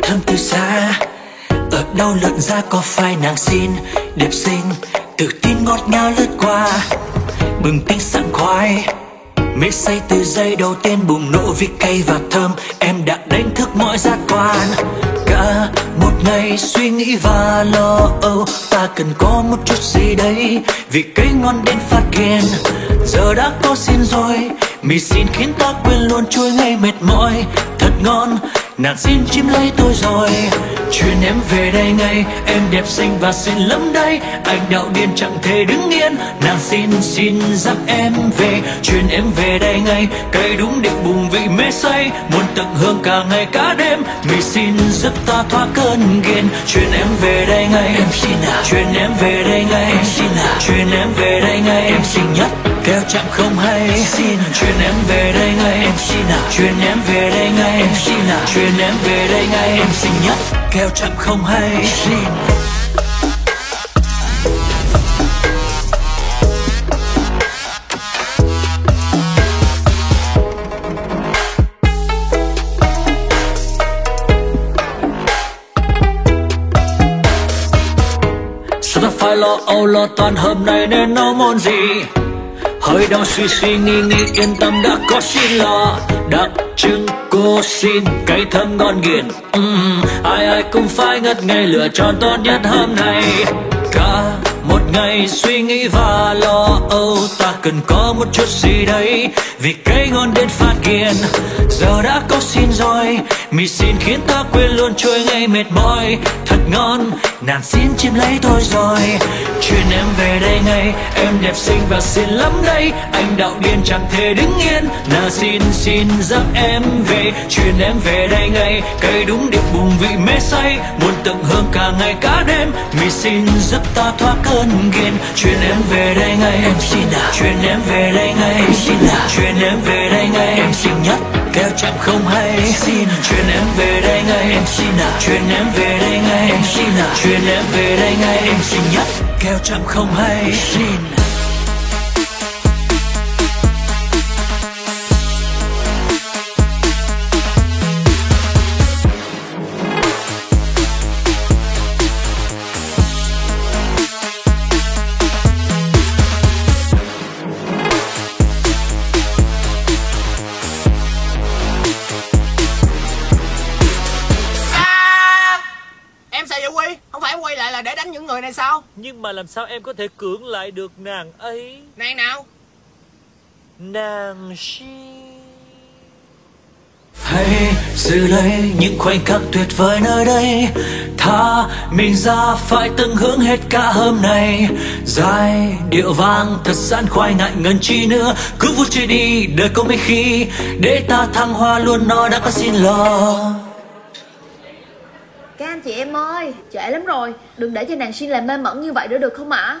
mùi thơm từ xa. Ở đâu lượn ra có phai nàng xin đẹp xinh, tự tin ngọt ngào lướt qua, bừng tinh sảng khoái. Mê say từ giây đầu tiên bùng nổ vị cay và thơm, em đã đánh thức mọi giác quan. Cả một ngày suy nghĩ và lo âu, ta cần có một chút gì đấy vì cái ngon đến phát ghen. Giờ đã có xin rồi, mì xin khiến ta quên luôn chuối ngay mệt mỏi. Thật ngon, nàng xin chiếm lấy tôi rồi, chuyên em về đây ngay. Em đẹp xinh và xinh lắm đấy, anh đạo điên chẳng thể đứng yên. Nàng xin dắt em về, chuyên em về đây ngay. Cây đúng định bùng vị mê say, muốn tận hưởng cả ngày cả đêm. Mì xin giúp ta thoát cơn ghen, chuyên em về đây ngay. Em xin à, chuyên em về đây ngay. Em xin à, chuyên em về đây ngay. Em xinh nhất theo chạm không hay, xin chuyên em về đây ngay. Em xin à, chuyên em về đây ngay. Em xin à, chuyên em về đây ngay. Em xinh nhất theo chạm không hay, xin. Sao ta phải lo âu lo toan hôm nay nên nấu món gì? Hơi đang suy nghĩ yên tâm đã có xin lo. Đặc trưng cô xin cái thơm ngon nghiền, ai cũng phải ngất ngây lựa chọn tốt nhất hôm nay. Cả một ngày suy nghĩ và lo âu, ta cần có một chút gì đấy vì cái ngon đến phát ghiền. Giờ đã có xin rồi, mì xin khiến ta quên luôn trôi ngay mệt mỏi. Thật ngon, nàng xin chiếm lấy tôi rồi, chuyên em về đây ngay. Em đẹp xinh và xinh lắm đấy, anh đạo điên chẳng thể đứng yên. Nàng xin dắt em về, chuyên em về đây ngay. Cây đúng điệp bùng vị mê say, muốn tận hưởng cả ngày cả đêm. Mì xin giúp ta thoát cơn ghen, chuyên em về đây ngay. Em xin à, chuyên em về đây ngay. Em xin à, chuyên em về đây ngay. Em xinh nhất theo chạm không hay, xin chuyên em về đây ngay. Em xin à, chuyên em về đây ngay. Em xin à, chuyên em về đây ngay. Em xinh nhất theo chạm không hay, xin. Nhưng mà làm sao em có thể cưỡng lại được nàng ấy? Nàng nào? Nàng xin. Hãy giữ lấy những khoảnh khắc tuyệt vời nơi đây, tha mình ra phải tận hưởng hết cả hôm nay. Giai điệu vang thật sẵn khoai ngại ngần chi nữa, cứ vui chơi đi đời có mấy khi để ta thăng hoa luôn. Nó đã có xin lo. Các anh chị em ơi, trễ lắm rồi, đừng để cho nàng xin làm mê mẩn như vậy nữa được không ạ?